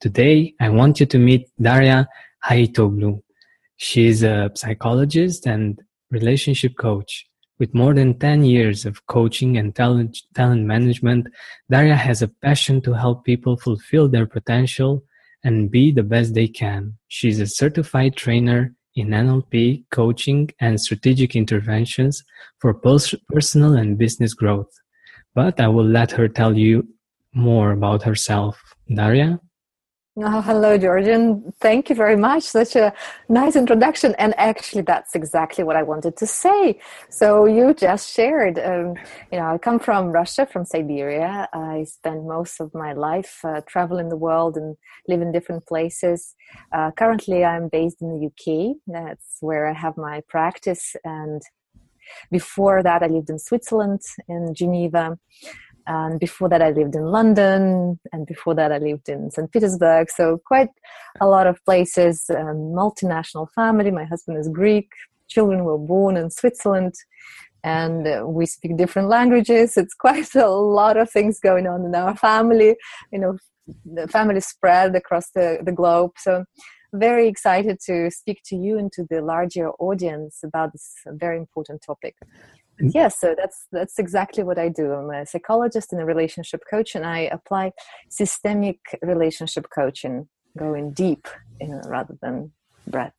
Today, I want you to meet Daria Haitoglou. She's a psychologist and relationship coach. With more than 10 years of coaching and talent management, Daria has a passion to help people fulfill their potential and be the best they can. She's a certified trainer in NLP, coaching, and strategic interventions for personal and business growth. But I will let her tell you more about herself. Daria? Oh, hello, Georgian. Thank you very much. Such a nice introduction. And actually, that's exactly what I wanted to say. So you just shared, I come from Russia, from Siberia. I spend most of my life traveling the world and live in different places. Currently, I'm based in the UK. That's where I have my practice. And before that, I lived in Switzerland, in Geneva. And before that, I lived in London. And before that, I lived in St. Petersburg. So quite a lot of places, multinational family. My husband is Greek. Children were born in Switzerland. And we speak different languages. It's quite a lot of things going on in our family. You know, the family spread across the globe. So very excited to speak to you and to the larger audience about this very important topic. Yes, so that's exactly what I do. I'm a psychologist and a relationship coach, and I apply systemic relationship coaching, going deep rather than breadth.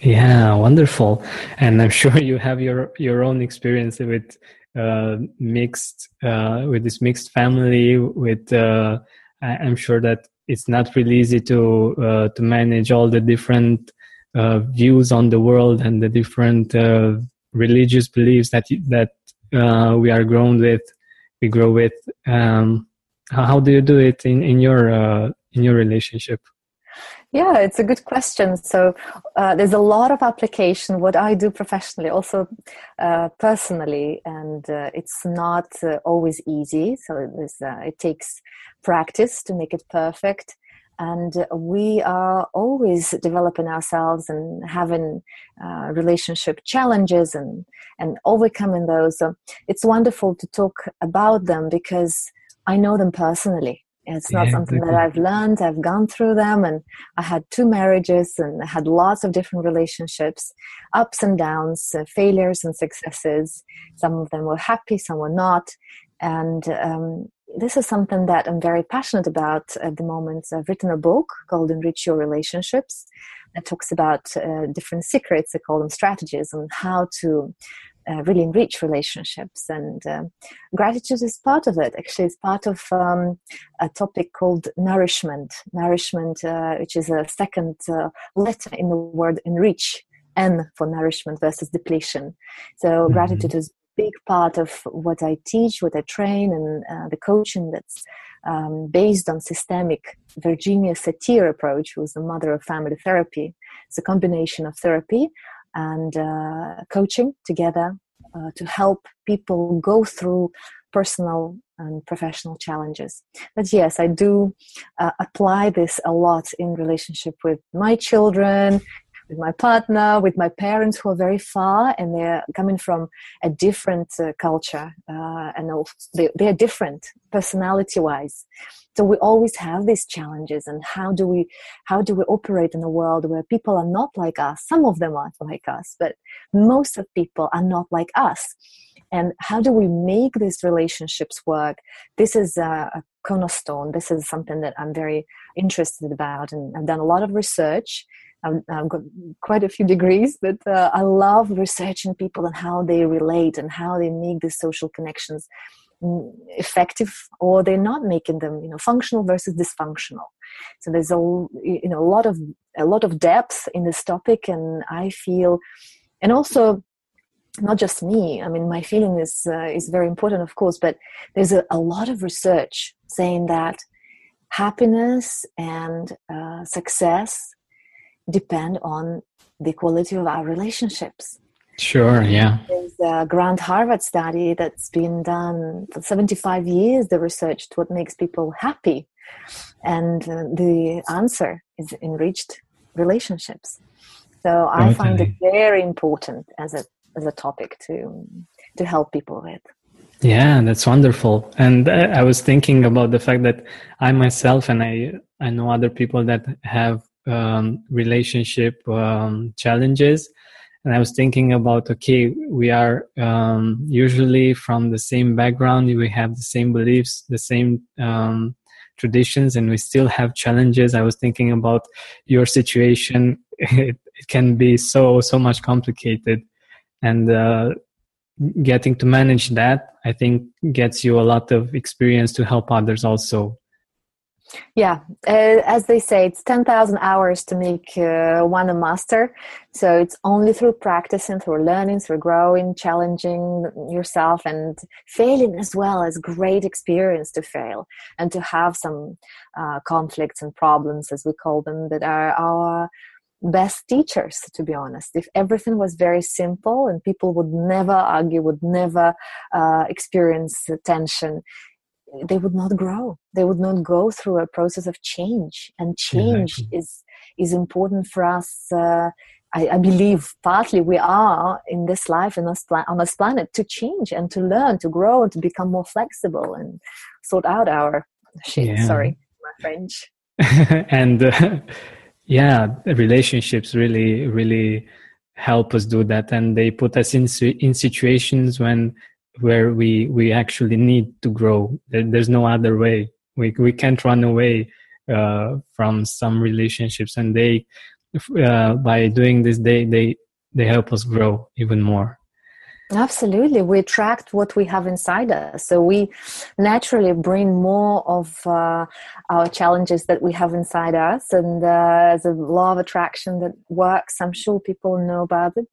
Yeah, wonderful. And I'm sure you have your own experience with mixed family. With I'm sure that it's not really easy to manage all the different views on the world and the different religious beliefs that we grow with. How do you do it in your relationship? Yeah, it's a good question. So there's a lot of application. What I do professionally, also personally, and it's not always easy. So it takes practice to make it perfect. And we are always developing ourselves and having relationship challenges and overcoming those. So it's wonderful to talk about them because I know them personally. It's not something that I've learned. I've gone through them, and I had 2 marriages, and I had lots of different relationships, ups and downs, failures and successes. Some of them were happy, some were not. And this is something that I'm very passionate about at the moment. I've written a book called Enrich Your Relationships that talks about different secrets, I call them strategies, on how to really enrich relationships. And gratitude is part of it. Actually, it's part of a topic called nourishment. Nourishment, which is a second letter in the word enrich, N for nourishment versus depletion. So gratitude is big part of what I teach, what I train, and the coaching that's based on systemic Virginia Satir approach, who's the mother of family therapy. It's a combination of therapy and coaching together to help people go through personal and professional challenges. But yes, I do apply this a lot in relationship with my children, with my partner, with my parents who are very far, and they're coming from a different culture, and they're different personality-wise. So we always have these challenges, and how do we operate in a world where people are not like us? Some of them aren't like us, but most of people are not like us. And how do we make these relationships work? This is a cornerstone. This is something that I'm very interested about, and I've done a lot of research. I've got quite a few degrees, but I love researching people and how they relate and how they make these social connections effective, or they're not making them, functional versus dysfunctional. So there's a lot of depth in this topic, and I feel, and also not just me. I mean, my feeling is very important, of course, but there's a lot of research saying that happiness and success depend on the quality of our relationships. Sure, yeah. There's a grand Harvard study that's been done for 75 years. They researched what makes people happy. And the answer is enriched relationships. So I find it very important as a topic to help people with. Yeah, that's wonderful. And I was thinking about the fact that I myself, and I know other people that have relationship challenges. And I was thinking about, okay, we are usually from the same background, we have the same beliefs, the same traditions, and we still have challenges. I was thinking about your situation. It can be so much complicated. And getting to manage that, I think, gets you a lot of experience to help others also. Yeah, as they say, it's 10,000 hours to make one a master. So it's only through practicing, through learning, through growing, challenging yourself, and failing as well as great experience to fail and to have some conflicts and problems, as we call them, that are our best teachers, to be honest. If everything was very simple and people would never argue, would never experience tension, they would not grow. They would not go through a process of change. And change is important for us. I believe partly we are in this life and on this planet to change and to learn, to grow, and to become more flexible and sort out our shit. Yeah. Sorry, my French. And relationships really, really help us do that. And they put us in situations where we actually need to grow. There's no other way. We can't run away from some relationships, and they by doing this they help us grow even more. Absolutely. We attract what we have inside us. So we naturally bring more of our challenges that we have inside us, and there's a law of attraction that works. I'm sure people know about it.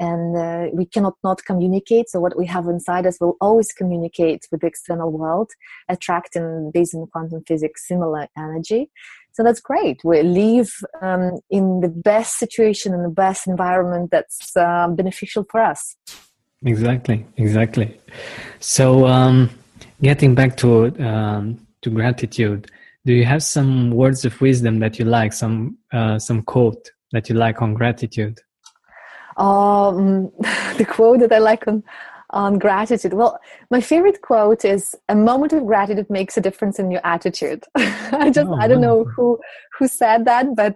And we cannot not communicate. So what we have inside us will always communicate with the external world, attracting, based on quantum physics, similar energy. So that's great. We live in the best situation, in the best environment that's beneficial for us. Exactly. So getting back to gratitude, do you have some words of wisdom that you like, some quote that you like on gratitude? The quote that I like on gratitude. Well, my favorite quote is, "A moment of gratitude makes a difference in your attitude." I don't know who said that, but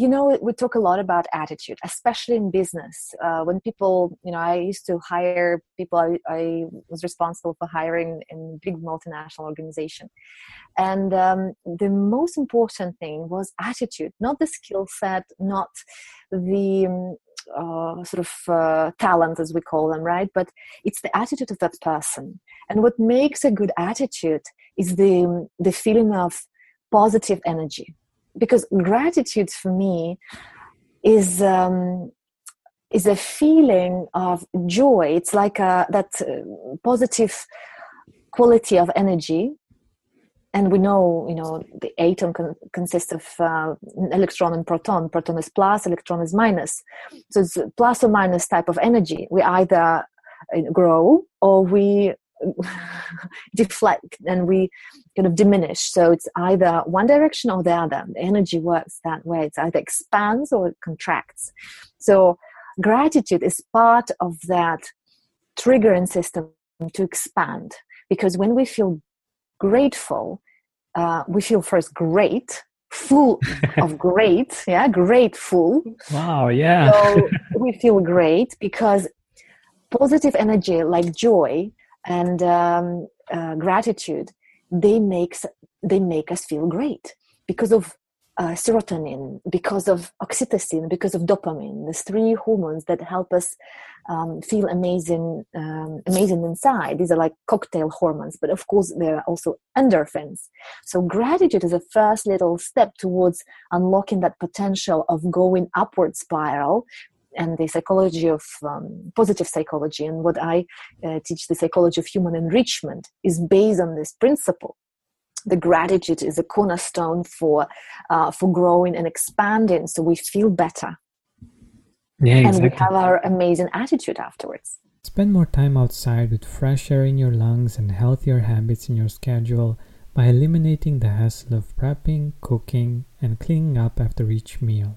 we talk a lot about attitude, especially in business. When people, I used to hire people. I was responsible for hiring in big multinational organization. And the most important thing was attitude, not the skill set, not the talent, as we call them, right? But it's the attitude of that person. And what makes a good attitude is the feeling of positive energy. Because gratitude for me is a feeling of joy. It's like that positive quality of energy. And we know, the atom consists of electron and proton. Proton is plus, electron is minus. So it's plus or minus type of energy. We either grow or we deflect and we kind of diminish. So it's either one direction or the other. The energy works that way. It either expands or it contracts. So gratitude is part of that triggering system to expand. Because when we feel grateful, we feel first great, full of great. Yeah, grateful. Wow, yeah. So we feel great because positive energy like joy and gratitude, they make us feel great because of serotonin, because of oxytocin, because of dopamine. These three hormones that help us feel amazing inside. These are like cocktail hormones, but of course there are also endorphins. So gratitude is a first little step towards unlocking that potential of going upward spiral. And the psychology of positive psychology, and what I teach, the psychology of human enrichment, is based on this principle. the gratitude is a cornerstone for growing and expanding, so we feel better. Yeah, exactly. And we have our amazing attitude afterwards. Spend more time outside with fresh air in your lungs and healthier habits in your schedule by eliminating the hassle of prepping, cooking, and cleaning up after each meal.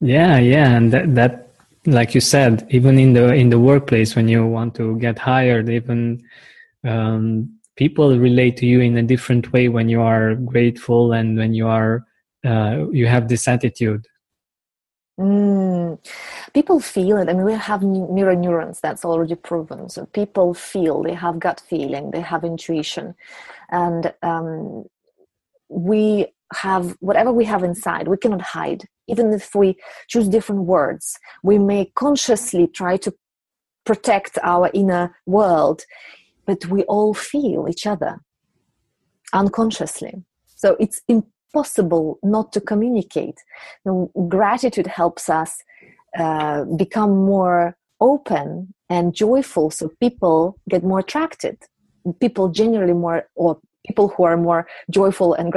Yeah, and that like you said, even in the workplace, when you want to get hired, even people relate to you in a different way when you are grateful and when you are you have this attitude. People feel it. I mean, we have mirror neurons, that's already proven. So people feel, they have gut feeling, they have intuition, and we have whatever we have inside. We cannot hide. Even if we choose different words, we may consciously try to protect our inner world, but we all feel each other unconsciously. So it's impossible not to communicate. Gratitude helps us become more open and joyful, so people get more attracted. People generally more, or people who are more joyful and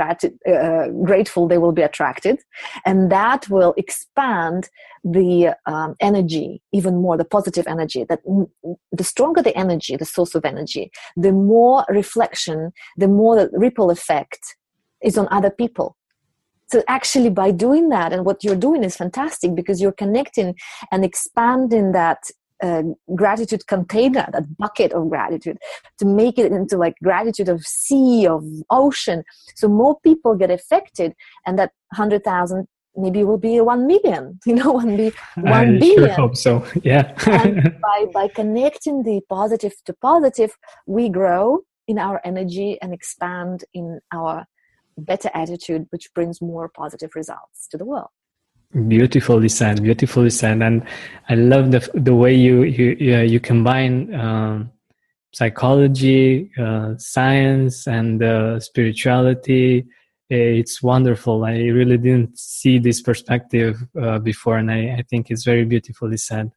grateful, they will be attracted. And that will expand the energy even more, the positive energy. That the stronger the energy, the source of energy, the more reflection, the more the ripple effect is on other people. So actually by doing that, and what you're doing is fantastic because you're connecting and expanding that gratitude container, that bucket of gratitude, to make it into like gratitude of sea, of ocean. So more people get affected, and that 100,000 maybe will be 1 million. You know, one billion. I sure hope so. Yeah. And by connecting the positive to positive, we grow in our energy and expand in our better attitude, which brings more positive results to the world. Beautifully said, and I love the way you combine psychology, science, and spirituality. It's wonderful. I really didn't see this perspective before, and I think it's very beautifully said.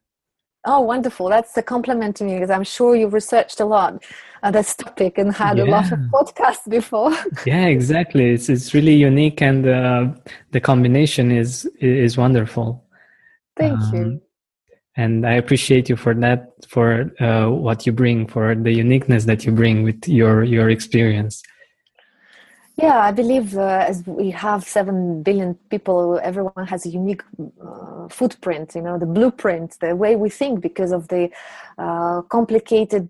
Oh, wonderful. That's a compliment to me because I'm sure you've researched a lot on this topic and had a lot of podcasts before. Yeah, exactly. It's really unique, and the combination is wonderful. Thank you. And I appreciate you for that, for what you bring, for the uniqueness that you bring with your experience. Yeah, I believe as we have 7 billion people, everyone has a unique footprint, you know, the blueprint, the way we think because of the complicated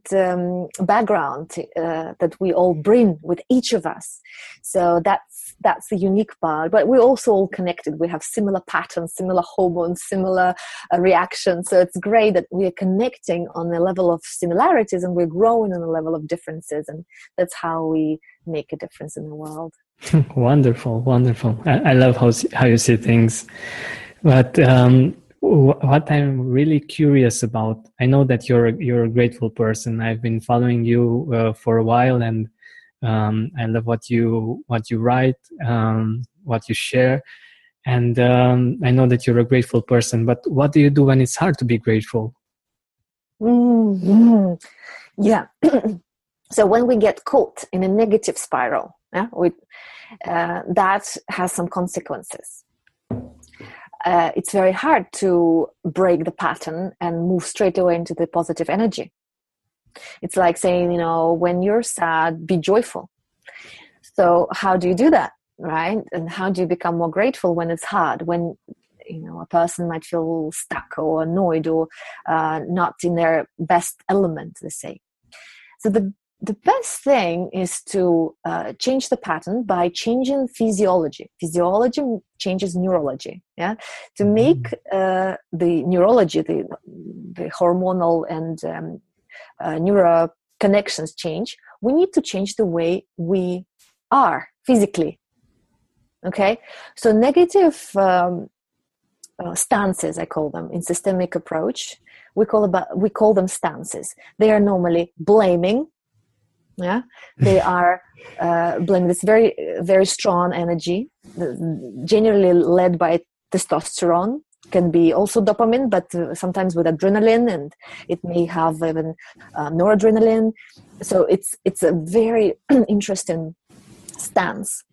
background that we all bring with each of us. So that's the unique part. But we're also all connected. We have similar patterns, similar hormones, similar reactions. So it's great that we are connecting on the level of similarities and we're growing on the level of differences. And that's how we make a difference in the world. Wonderful. I love how you see things. But what I'm really curious about, I know that you're a grateful person. I've been following you for a while, and I love what you write, what you share, and I know that you're a grateful person. But what do you do when it's hard to be grateful? Mm-hmm. Yeah. So when we get caught in a negative spiral, that has some consequences. It's very hard to break the pattern and move straight away into the positive energy. It's like saying, you know, when you're sad, be joyful. So how do you do that? right? And how do you become more grateful when it's hard, when, you know, a person might feel stuck or annoyed or not in their best element, they say. So the best thing is to change the pattern by changing physiology. Physiology changes neurology, yeah? To make the neurology, the hormonal and neural connections change, we need to change the way we are physically, okay? So negative stances, I call them, in systemic approach, we call them stances. They are normally blaming. Yeah, they are blaming. This very, very strong energy, generally led by testosterone, can be also dopamine, but sometimes with adrenaline, and it may have even noradrenaline. So it's a very interesting stance.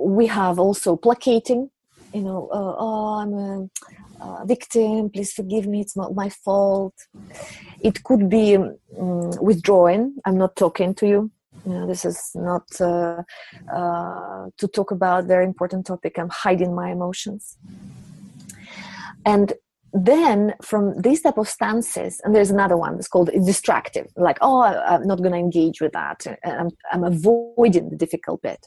We have also placating. You know, oh, I'm a victim. Please forgive me. It's not my fault. It could be withdrawing. I'm not talking to you. You know, this is not to talk about a very important topic. I'm hiding my emotions. And then from these type of stances, and there's another one. It's called distractive. Like, oh, I'm not going to engage with that. I'm avoiding the difficult bit.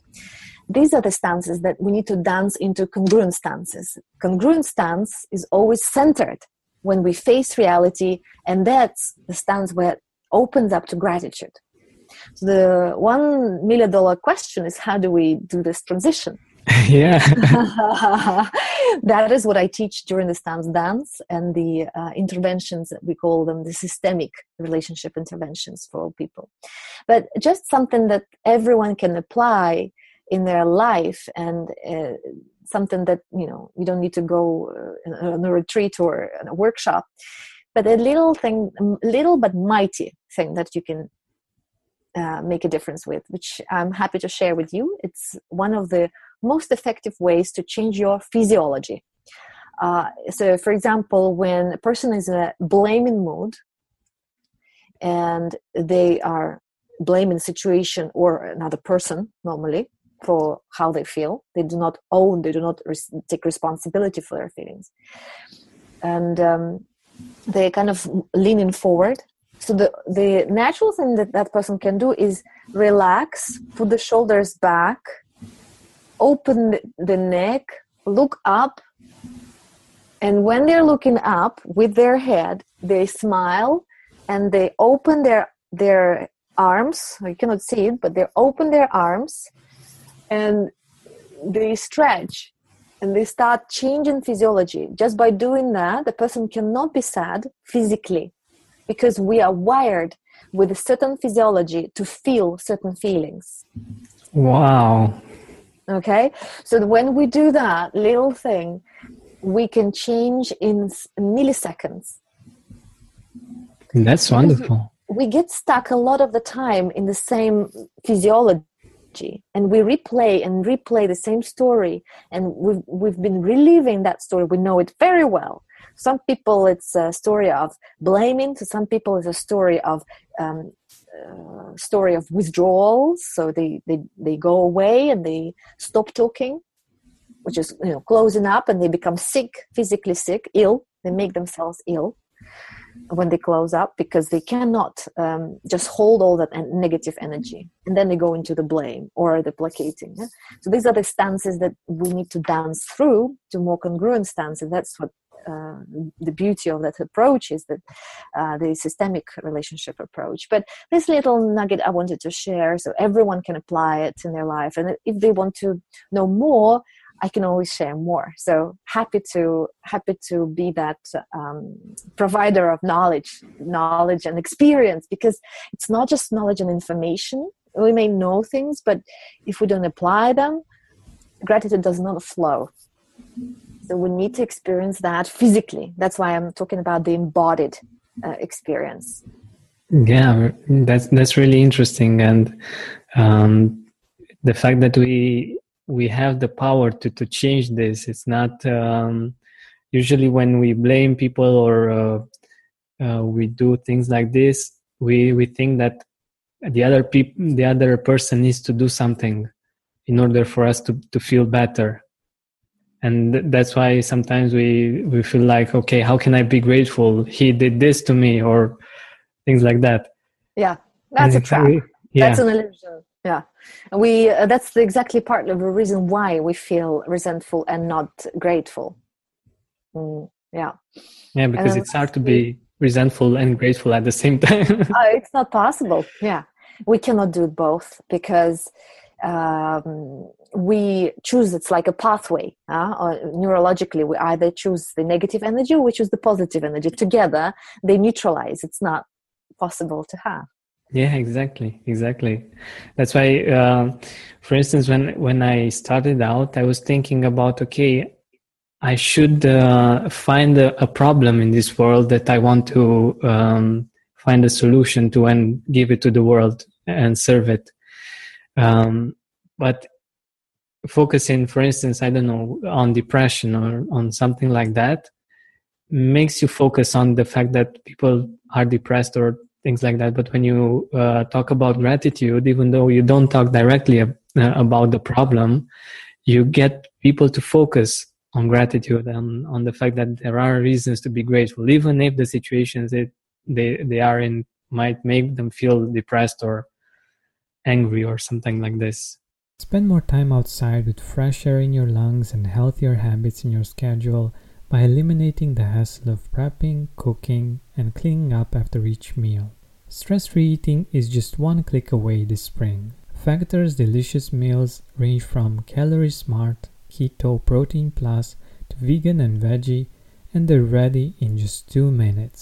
These are the stances that we need to dance into congruent stances. Congruent stance is always centered when we face reality, and that's the stance where it opens up to gratitude. So the $1 million question is, how do we do this transition? Yeah. That is what I teach during the stance dance and the interventions, we call them the systemic relationship interventions for people. But just something that everyone can apply in their life, and something that, you know, you don't need to go on a retreat or a workshop, but a little thing, little but mighty thing that you can make a difference with, which I'm happy to share with you. It's one of the most effective ways to change your physiology. So, for example, when a person is in a blaming mood and they are blaming the situation or another person normally for how they feel, they do not own, they do not take responsibility for their feelings, and they're kind of leaning forward. So the natural thing that person can do is relax, put the shoulders back, open the neck, look up, and when they're looking up with their head, they smile and they open their arms. You cannot see it, but they open their arms and they stretch and they start changing physiology. Just by doing that, the person cannot be sad physically, because we are wired with a certain physiology to feel certain feelings. Wow. Okay? So when we do that little thing, we can change in milliseconds. That's wonderful. We get stuck a lot of the time in the same physiology, and we replay the same story, and we've been reliving that story. We know it very well. Some people it's a story of blaming, to some people it's a story of withdrawal. So they go away and they stop talking, which is, you know, closing up, and they become sick, physically sick, ill. They make themselves ill when they close up, because they cannot just hold all that negative energy, and then they go into the blame or the placating. Yeah? So these are the stances that we need to dance through to more congruent stances. That's what the beauty of that approach is, that the systemic relationship approach. But this little nugget I wanted to share, so everyone can apply it in their life, and if they want to know more, I can always share more. So happy to be that provider of knowledge and experience, because it's not just knowledge and information. We may know things, but if we don't apply them, gratitude does not flow. So we need to experience that physically. That's why I'm talking about the embodied experience. Yeah, that's really interesting, and the fact that we have the power to change this. It's not usually when we blame people or we do things like this, we think that the other person needs to do something in order for us to feel better. And that's why sometimes we feel like, okay, how can I be grateful? He did this to me, or things like that. Yeah, that's a trap. Yeah. That's an illusion. Yeah. And that's exactly part of the reason why we feel resentful and not grateful. Yeah. Yeah, because it's hard to be resentful and grateful at the same time. It's not possible. Yeah. We cannot do both because... we choose, it's like a pathway, or neurologically we either choose the negative energy or we choose the positive energy. Together they neutralize. It's not possible to have. Yeah, exactly. That's why for instance when I started out, I was thinking about, okay, I should find a problem in this world that I want to find a solution to and give it to the world and serve it. But focusing, for instance, I don't know, on depression or on something like that, makes you focus on the fact that people are depressed or things like that. But when you talk about gratitude, even though you don't talk directly about the problem, you get people to focus on gratitude and on the fact that there are reasons to be grateful, even if the situations that they are in might make them feel depressed or angry or something like this. Spend more time outside with fresh air in your lungs and healthier habits in your schedule by eliminating the hassle of prepping, cooking, and cleaning up after each meal. Stress-free eating is just one click away this spring. Factor's delicious meals range from calorie smart, keto, protein plus, to vegan and veggie, and they're ready in just 2 minutes.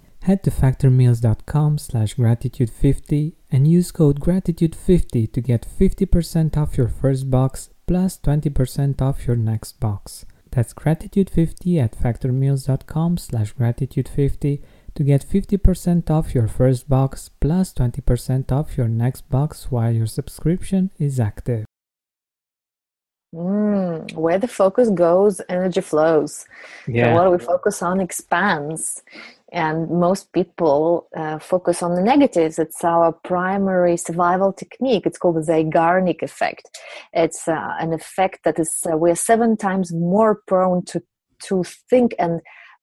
Head to factormeals.com/gratitude50 and use code gratitude50 to get 50% off your first box plus 20% off your next box. That's gratitude50 at factormeals.com/gratitude50 to get 50% off your first box plus 20% off your next box while your subscription is active. Where the focus goes, energy flows. Yeah. And what we focus on expands. And most people focus on the negatives. It's our primary survival technique. It's called the Zeigarnik effect. It's an effect that is we're 7 times more prone to think and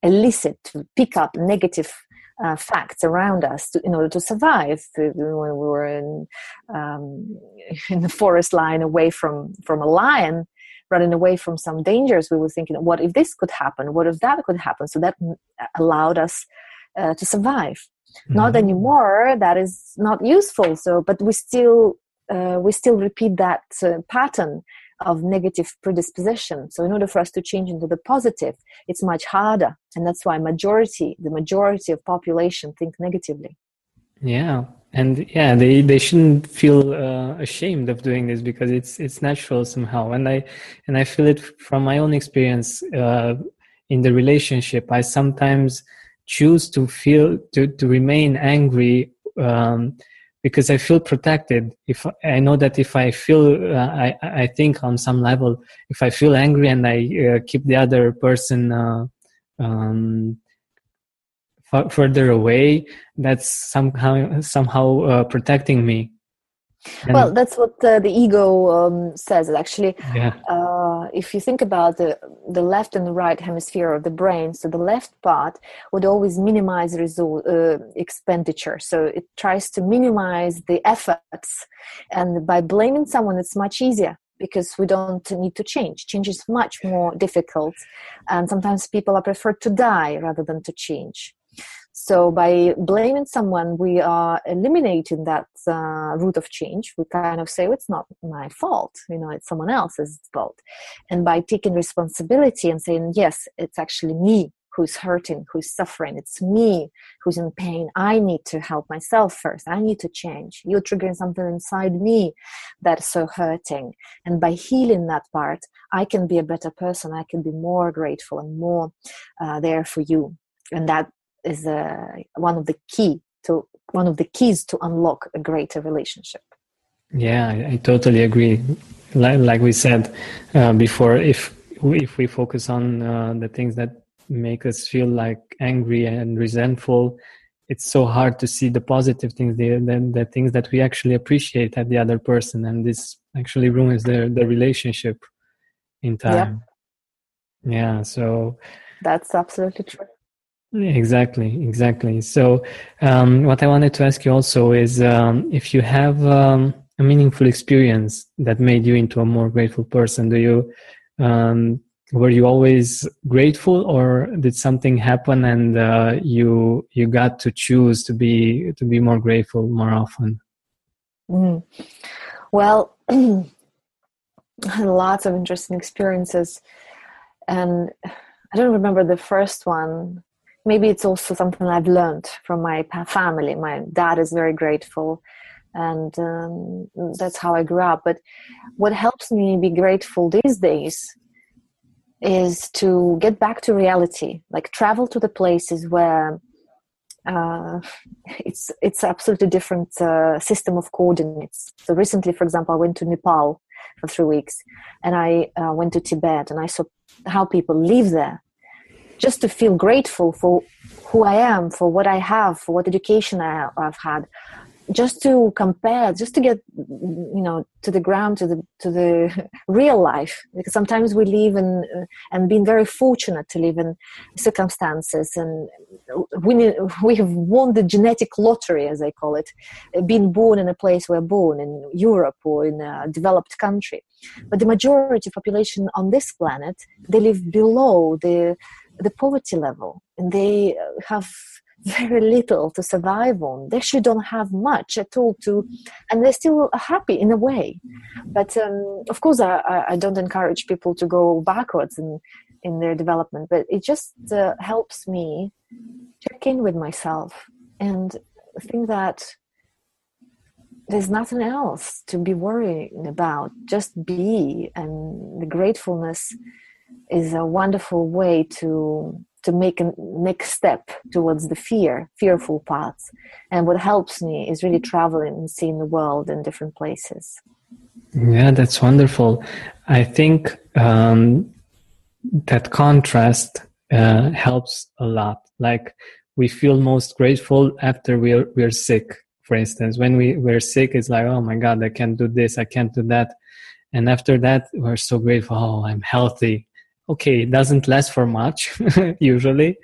elicit, to pick up negative facts around us in order to survive. When we were in the forest, lying away from a lion, running away from some dangers, we were thinking, what if this could happen? What if that could happen? So that allowed us to survive. Mm-hmm. Not anymore. That is not useful. So, but we still repeat that pattern of negative predisposition. So in order for us to change into the positive, it's much harder. And that's why the majority of population think negatively. Yeah. And yeah, they shouldn't feel ashamed of doing this because it's natural somehow. And I feel it from my own experience in the relationship. I sometimes choose to feel to remain angry because I feel protected. If I know that if I feel, I think on some level, if I feel angry and I keep the other person further away, that's somehow protecting me. And well, that's what the ego says. Actually, yeah. If you think about the left and the right hemisphere of the brain, so the left part would always minimize expenditure. So it tries to minimize the efforts, and by blaming someone, it's much easier. Because we don't need to change. Change is much more difficult. And sometimes people are preferred to die rather than to change. So by blaming someone, we are eliminating that route of change. We kind of say, well, it's not my fault. You know, it's someone else's fault. And by taking responsibility and saying, yes, it's actually me who's hurting, who's suffering. It's me who's in pain. I need to help myself first. I need to change. You're triggering something inside me that's so hurting. And by healing that part, I can be a better person. I can be more grateful and more there for you. And that is one of the keys to unlock a greater relationship. Yeah, I totally agree. Like we said before, if we focus on the things that make us feel like angry and resentful, it's so hard to see the positive things there, then the things that we actually appreciate at the other person, and this actually ruins the relationship in time. Yep. Yeah, so that's absolutely true. Exactly. So what I wanted to ask you also is if you have a meaningful experience that made you into a more grateful person, were you always grateful, or did something happen and you got to choose to be more grateful more often? Well, lots of interesting experiences, and I don't remember the first one. Maybe it's also something I've learned from my family. My dad is very grateful, and that's how I grew up. But what helps me be grateful these days is to get back to reality, like travel to the places where it's absolutely different system of coordinates. So recently, for example, I went to Nepal for 3 weeks, and I went to Tibet, and I saw how people live there, just to feel grateful for who I am, for what I have, for what education I've had, just to compare, just to get, to the ground, to the real life. Because sometimes we live in, and being very fortunate to live in circumstances, and we have won the genetic lottery, as I call it, being born in a place we're born, in Europe or in a developed country. But the majority of population on this planet, they live below the poverty level, and they have very little to survive on. They actually don't have much at all and they're still happy in a way. But of course, I don't encourage people to go backwards in their development, but it just helps me check in with myself and think that there's nothing else to be worrying about. Just be, and the gratefulness is a wonderful way to make a next step towards the fearful parts. And what helps me is really traveling and seeing the world in different places. Yeah, that's wonderful. I think that contrast helps a lot. Like, we feel most grateful after we're sick, for instance. When we're sick, it's like, oh my God, I can't do this, I can't do that. And after that, we're so grateful, oh, I'm healthy. Okay, it doesn't last for much usually,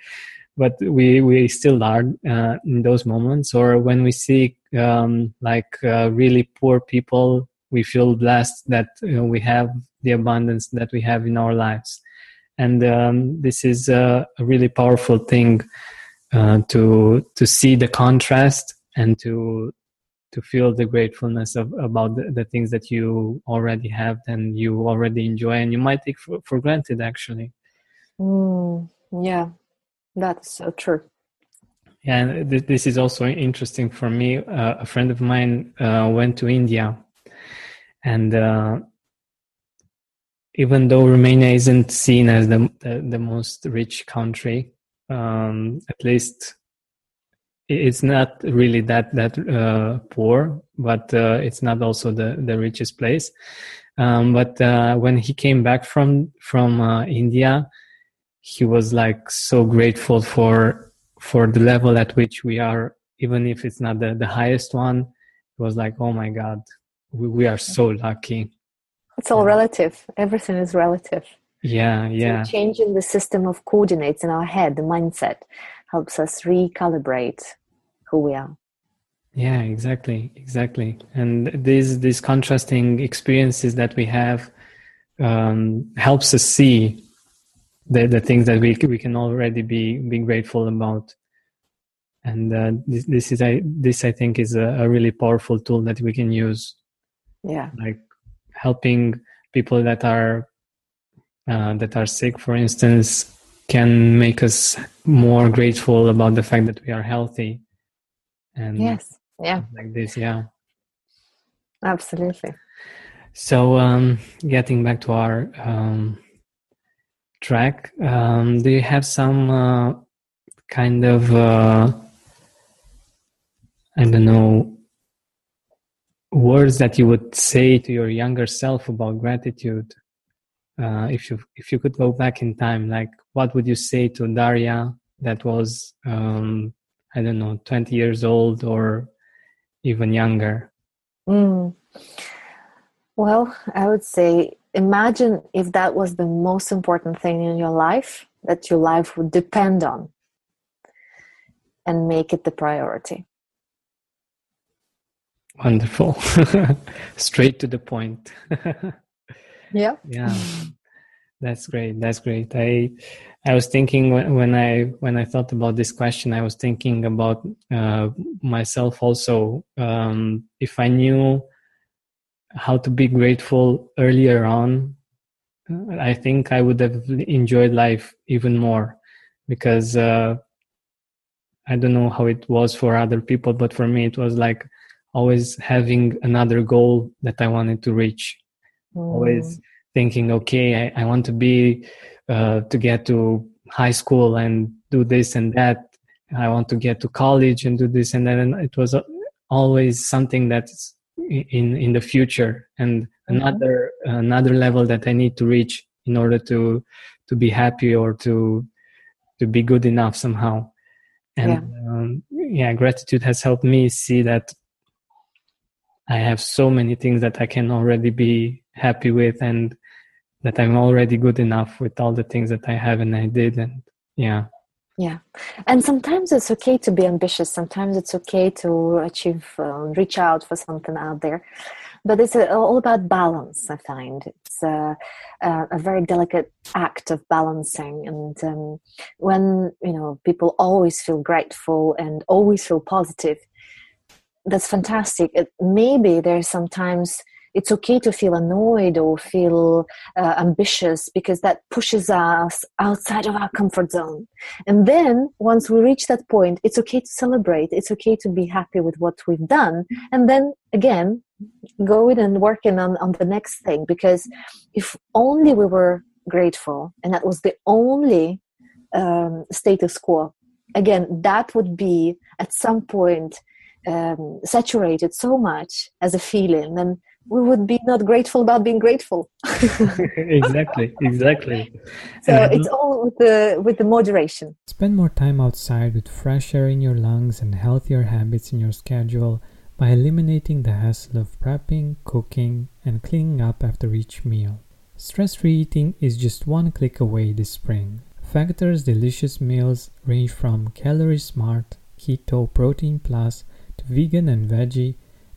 but we still are in those moments. Or when we see really poor people, we feel blessed that we have the abundance that we have in our lives. And this is a really powerful thing to see the contrast and to feel the gratefulness about the things that you already have and you already enjoy and you might take for granted, actually. Yeah, that's so true. And this is also interesting for me. A friend of mine went to India, and even though Romania isn't seen as the most rich country, at least it's not really that poor, but it's not also the richest place. But when he came back from India, he was like so grateful for the level at which we are, even if it's not the highest one. It was like, oh my God, we are so lucky. It's all relative. Everything is relative. Yeah. So changing the system of coordinates in our head, the mindset, helps us recalibrate who we are. Yeah, exactly. And these contrasting experiences that we have helps us see the things that we can already be grateful about. And this I think is a really powerful tool that we can use. Yeah, like helping people that are sick, for instance, can make us more grateful about the fact that we are healthy. And yes, yeah, like this, yeah, absolutely. So, getting back to our track, do you have some kind of, I don't know, words that you would say to your younger self about gratitude? If you could go back in time, like what would you say to Daria that was, I don't know, 20 years old or even younger? Well, I would say, imagine if that was the most important thing in your life, that your life would depend on, and make it the priority. Wonderful. Straight to the point. Yeah. Yeah. That's great. That's great. I was thinking when I thought about this question, I was thinking about myself also. If I knew how to be grateful earlier on, I think I would have enjoyed life even more, because I don't know how it was for other people, but for me it was like always having another goal that I wanted to reach. Always thinking, okay, I want to be, to get to high school and do this and that. I want to get to college and do this and that. And it was always something that's in the future, and another level that I need to reach in order to be happy or to be good enough somehow. And gratitude has helped me see that I have so many things that I can already be happy with, and that I'm already good enough with all the things that I have and I did. And yeah. And sometimes it's okay to be ambitious. Sometimes it's okay to achieve, reach out for something out there. But it's all about balance, I find. It's a very delicate act of balancing. And when, people always feel grateful and always feel positive, that's fantastic. Maybe there's sometimes it's okay to feel annoyed or feel ambitious, because that pushes us outside of our comfort zone. And then once we reach that point, it's okay to celebrate. It's okay to be happy with what we've done. And then again, go in and working on the next thing. Because if only we were grateful and that was the only status quo, again, that would be at some point saturated so much as a feeling, and we would be not grateful about being grateful. exactly. So it's all with the moderation. Spend more time outside with fresh air in your lungs and healthier habits in your schedule by eliminating the hassle of prepping, cooking, and cleaning up after each meal. Stress-free eating is just one click away this spring. Factor's delicious meals range from calorie-smart, keto, protein plus, vegan and veggie,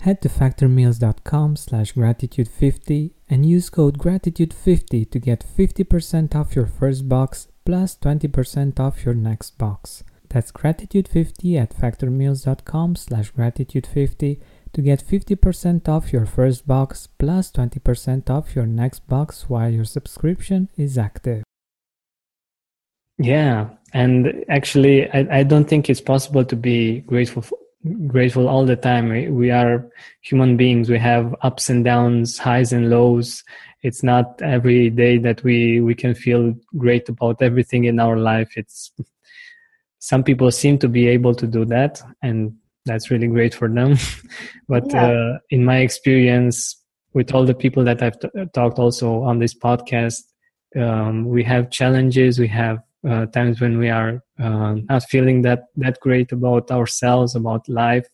Head to factormeals.com/gratitude50 and use code gratitude50 to get 50% off your first box plus 20% off your next box. That's gratitude50 at factormeals.com/gratitude50 to get 50% off your first box plus 20% off your next box while your subscription is active. Yeah, and actually I don't think it's possible to be grateful all the time. We are human beings. We have ups and downs, highs and lows. It's not every day that we can feel great about everything in our life. It's some people seem to be able to do that, and that's really great for them. But in my experience, with all the people that I've talked also on this podcast, we have challenges. We have times when we are not feeling that great about ourselves, about life,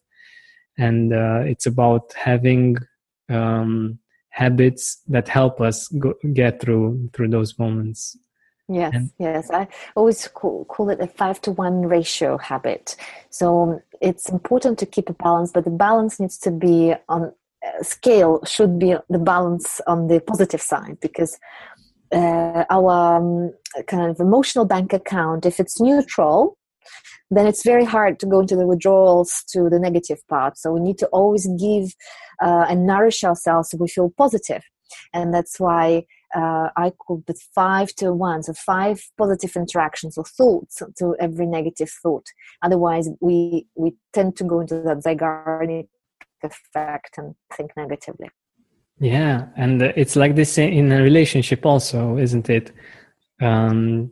and it's about having habits that help us get through those moments. Yes, yes. I always call it a 5-to-1 ratio habit. So it's important to keep a balance, but the balance needs to be on scale. Should be the balance on the positive side, because our kind of emotional bank account, if it's neutral, then it's very hard to go into the withdrawals to the negative part. So we need to always give and nourish ourselves so we feel positive. And that's why I call it 5 to 1. So 5 positive interactions or thoughts to every negative thought. Otherwise, we tend to go into that Zeigarnik effect and think negatively. Yeah, and it's like this in a relationship also, isn't it? 5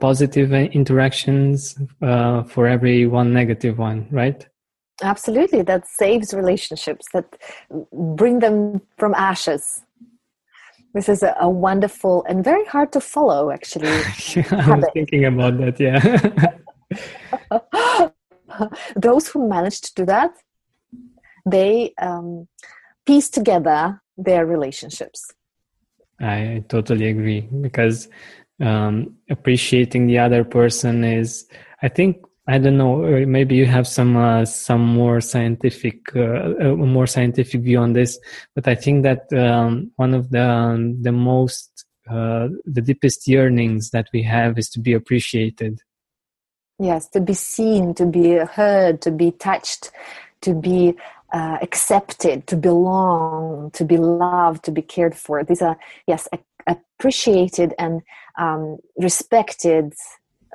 positive interactions for every 1 negative one, right? Absolutely. That saves relationships, that bring them from ashes. This is a wonderful and very hard to follow, actually. I was thinking about that, yeah. Those who manage to do that, they piece together their relationships. I totally agree, because appreciating the other person is, I think, I don't know, maybe you have some more scientific view on this, but I think that one of the most the deepest yearnings that we have is to be appreciated. Yes, to be seen, to be heard, to be touched, to be accepted, to belong, to be loved, to be cared for. These are, yes, appreciated and respected,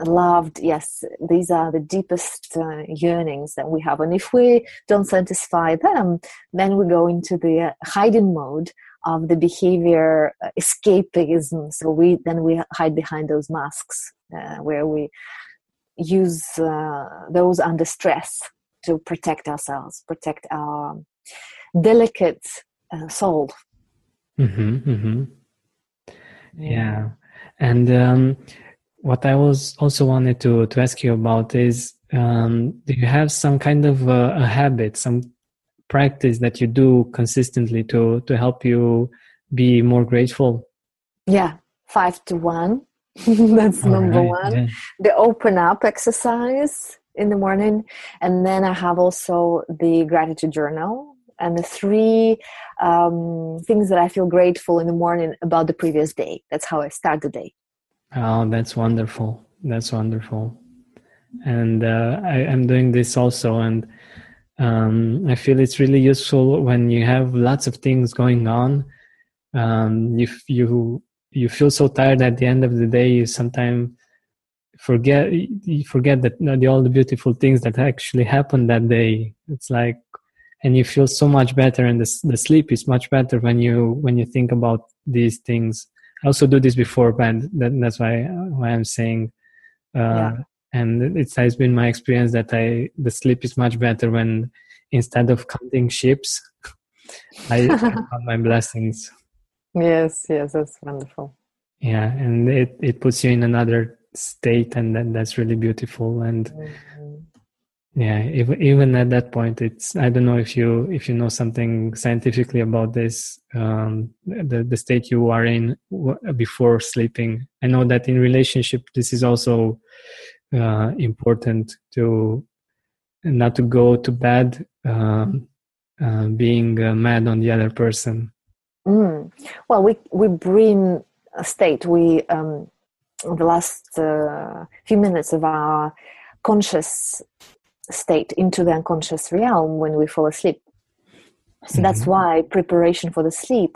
loved. Yes, these are the deepest yearnings that we have. And if we don't satisfy them, then we go into the hiding mode of the behavior escapism. So we hide behind those masks where we use those under stress to protect ourselves, protect our delicate soul. Mm-hmm, mm-hmm. Yeah. And what I was also wanted to ask you about is, do you have some kind of a habit, some practice that you do consistently to help you be more grateful? Yeah, 5 to 1. That's all number right, one. Yeah. The open up exercise in the morning, and then I have also the gratitude journal and the 3 things that I feel grateful in the morning about the previous day. That's how I start the day. Oh, that's wonderful. That's wonderful. And I'm doing this also, and I feel it's really useful when you have lots of things going on. If you feel so tired at the end of the day, you sometimes forget that, you know, all the beautiful things that actually happened that day. It's like, and you feel so much better, and the sleep is much better when you think about these things. I also do this before bed. That's why I'm saying, yeah. And it has been my experience that the sleep is much better when, instead of counting ships, I count my blessings. Yes, that's wonderful. Yeah, and it puts you in another state, and that's really beautiful. And mm-hmm. Yeah, even at that point, it's, I don't know if you know something scientifically about this, the state you are in before sleeping. I know that in relationship, this is also important, to not to go to bed being mad on the other person. Well, we bring a state, we the last few minutes of our conscious state into the unconscious realm when we fall asleep. So mm-hmm. That's why preparation for the sleep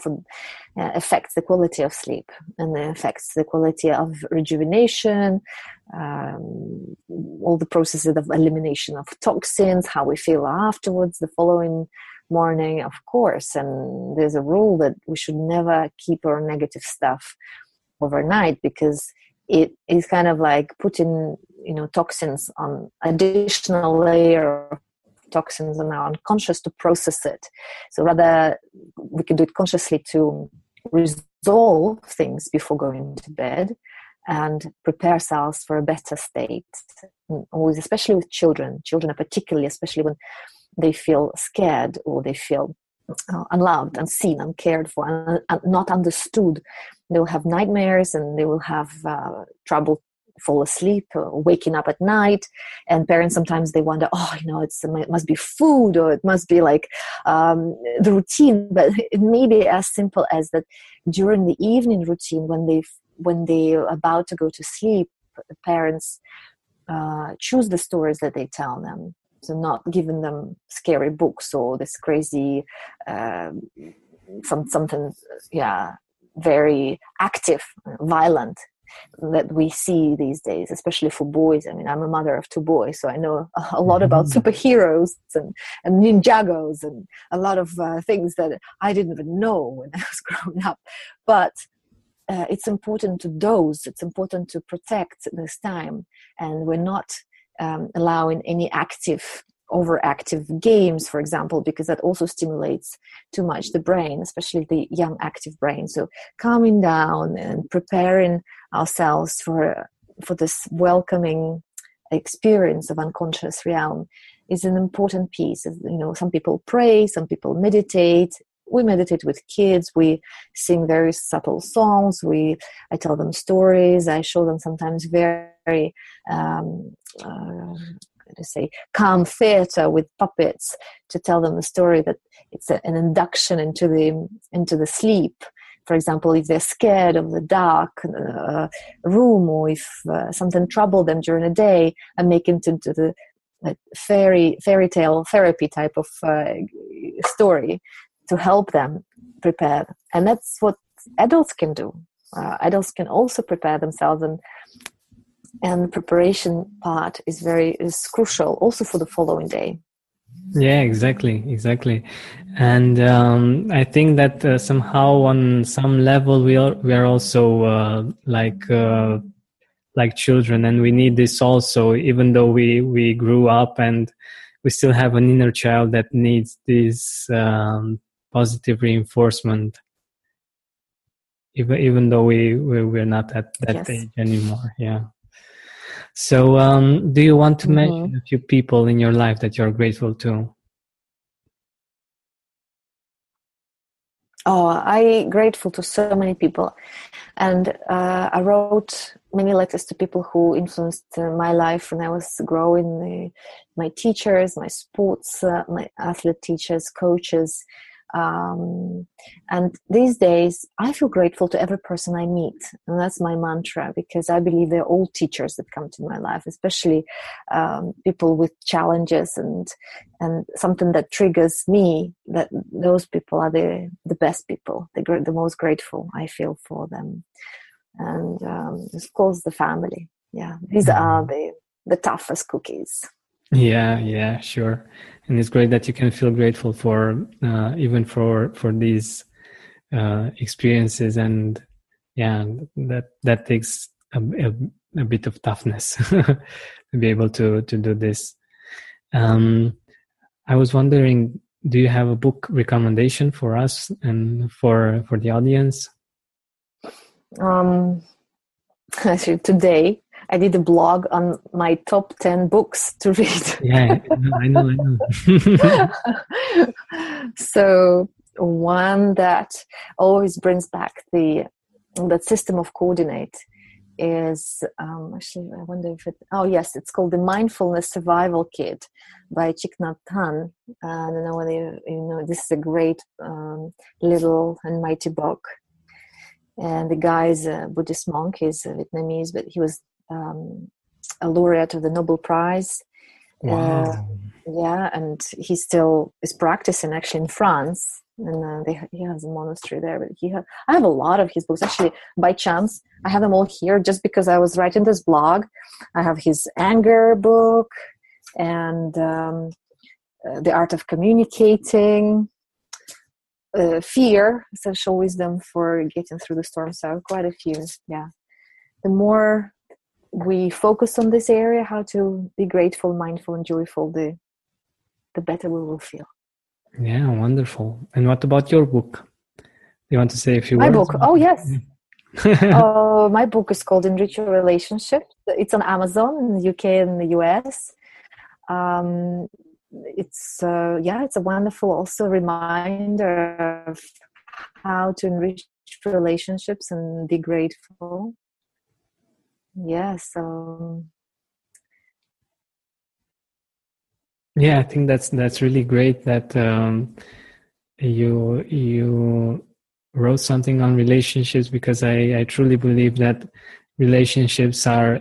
affects the quality of sleep, and affects the quality of rejuvenation, all the processes of elimination of toxins, how we feel afterwards, the following morning, of course. And there's a rule that we should never keep our negative stuff overnight, because it is kind of like putting, toxins on, additional layer of toxins in our unconscious to process it. So rather, we can do it consciously to resolve things before going to bed and prepare ourselves for a better state. Always, especially with children. Children are particularly, especially when they feel scared, or they feel unloved, unseen, uncared for, and not understood. They will have nightmares, and they will have trouble fall asleep, or waking up at night. And parents, sometimes they wonder, it must be food, or it must be like the routine. But it may be as simple as that during the evening routine, when they're about to go to sleep, the parents choose the stories that they tell them. So not giving them scary books or this crazy, very active, violent that we see these days, especially for boys. I mean, I'm a mother of two boys, so I know a lot about superheroes and ninjagos and a lot of things that I didn't even know when I was growing up. But it's important to dose. It's important to protect this time. And we're not allowing any overactive games, for example, because that also stimulates too much the brain, especially the young active brain. So calming down and preparing ourselves for this welcoming experience of unconscious realm is an important piece. You know, some people pray, some people meditate. We meditate with kids. We sing very subtle songs. I tell them stories. I show them sometimes calm theater with puppets to tell them the story, that it's an induction into the sleep. For example, if they're scared of the dark room, or if something troubled them during the day, I make it into the fairy tale therapy type of story to help them prepare. And that's what adults can do. Adults can also prepare themselves, and preparation part is crucial also for the following day. Yeah, exactly. And I think that somehow on some level we are also like children, and we need this also, even though we grew up, and we still have an inner child that needs this positive reinforcement, even though we're not at that age anymore. Yeah. So, do you want to mention a few people in your life that you're grateful to? Oh, I'm grateful to so many people. And I wrote many letters to people who influenced my life when I was growing. My teachers, my sports, my athlete teachers, coaches. And these days I feel grateful to every person I meet, and that's my mantra, because I believe they're all teachers that come to my life, especially people with challenges and something that triggers me, that those people are the best people, the most grateful I feel for them. And of course the family. Yeah, these are the toughest cookies. Yeah, sure. And it's great that you can feel grateful for even for these experiences, and that takes a bit of toughness to be able to do this. I was wondering, do you have a book recommendation for us and for the audience? Actually, today I did a blog on my top 10 books to read. Yeah, I know. So one that always brings back that system of coordinate is, actually, I wonder if it's called the Mindfulness Survival Kit by Thich Nhat Hanh. I don't know whether this is a great little and mighty book. And the guy is a Buddhist monk. He's Vietnamese, but he was a laureate of the Nobel Prize. Wow. And he still is practicing actually in France, and he has a monastery there. But I have a lot of his books, actually. By chance I have them all here just because I was writing this blog. I have his anger book, and the art of communicating, fear, essential wisdom for getting through the storm. So I have quite a few. Yeah, the more we focus on this area, how to be grateful, mindful, and joyful, the better we will feel. Yeah, wonderful. And what about your book? You want to say a few words? My book? Oh, yes. My book is called Enrich Your Relationships. It's on Amazon in the UK and the US. It's a wonderful also reminder of how to enrich relationships and be grateful. Yeah, so yeah, I think that's really great that you wrote something on relationships, because I truly believe that relationships are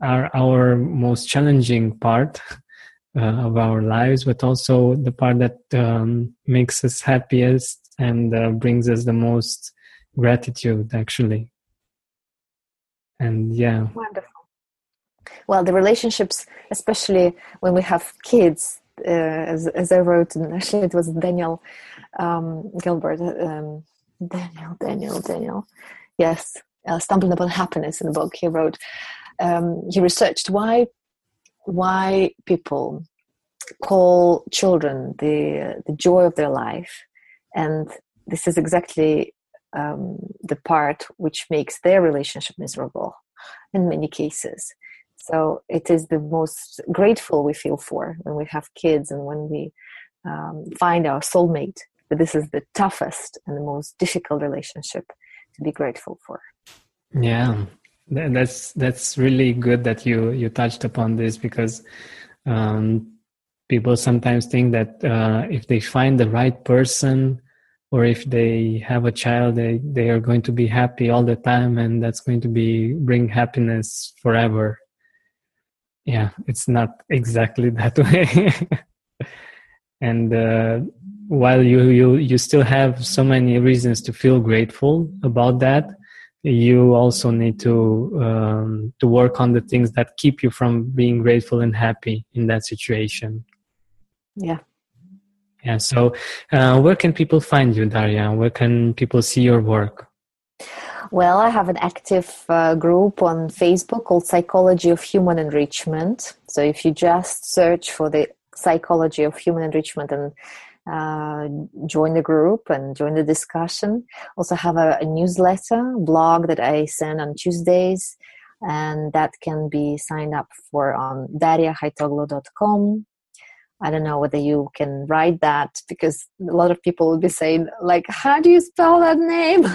are our most challenging part of our lives, but also the part that makes us happiest and brings us the most gratitude, actually. And yeah. Wonderful. Well, the relationships, especially when we have kids, as I wrote, and actually it was Daniel Gilbert, Daniel. Yes, Stumbling Upon Happiness, in the book he wrote. He researched why people call children the joy of their life, and this is exactly the part which makes their relationship miserable in many cases. So it is the most grateful we feel for when we have kids and when we find our soulmate. But this is the toughest and the most difficult relationship to be grateful for. Yeah, that's really good that you touched upon this, because people sometimes think that if they find the right person or if they have a child, they are going to be happy all the time, and that's going to bring happiness forever. Yeah, it's not exactly that way. And while you still have so many reasons to feel grateful about that, you also need to work on the things that keep you from being grateful and happy in that situation. Yeah. Yeah, so where can people find you, Daria? Where can people see your work? Well, I have an active group on Facebook called Psychology of Human Enrichment. So if you just search for the Psychology of Human Enrichment and join the group and join the discussion. Also have a newsletter, blog that I send on Tuesdays, and that can be signed up for on dariahaitoglou.com. I don't know whether you can write that, because a lot of people will be saying, like, how do you spell that name?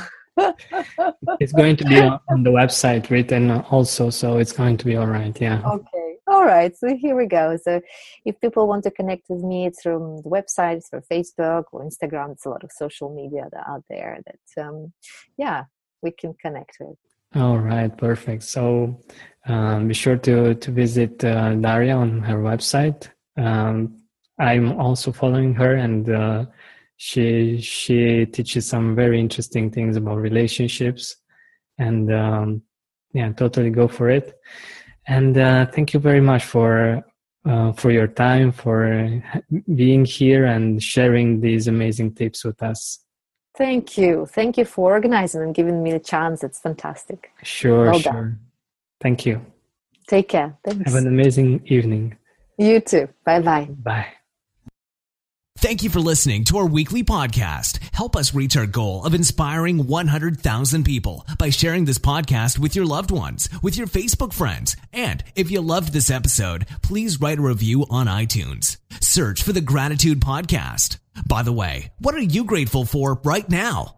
It's going to be on the website written also, so it's going to be all right. Yeah. Okay. All right. So here we go. So if people want to connect with me through the website, through Facebook or Instagram, it's a lot of social media that are out there that, we can connect with. All right. Perfect. So be sure to visit Daria on her website. I'm also following her, and she teaches some very interesting things about relationships, and totally go for it. And thank you very much for your time, for being here and sharing these amazing tips with us. Thank you for organizing and giving me the chance. It's fantastic. Sure. Thank you. Take care. Thanks. Have an amazing evening. You too. Bye. Thank you for listening to our weekly podcast. Help us reach our goal of inspiring 100,000 people by sharing this podcast with your loved ones, with your Facebook friends. And if you loved this episode, please write a review on iTunes. Search for the Gratitude Podcast. By the way, what are you grateful for right now?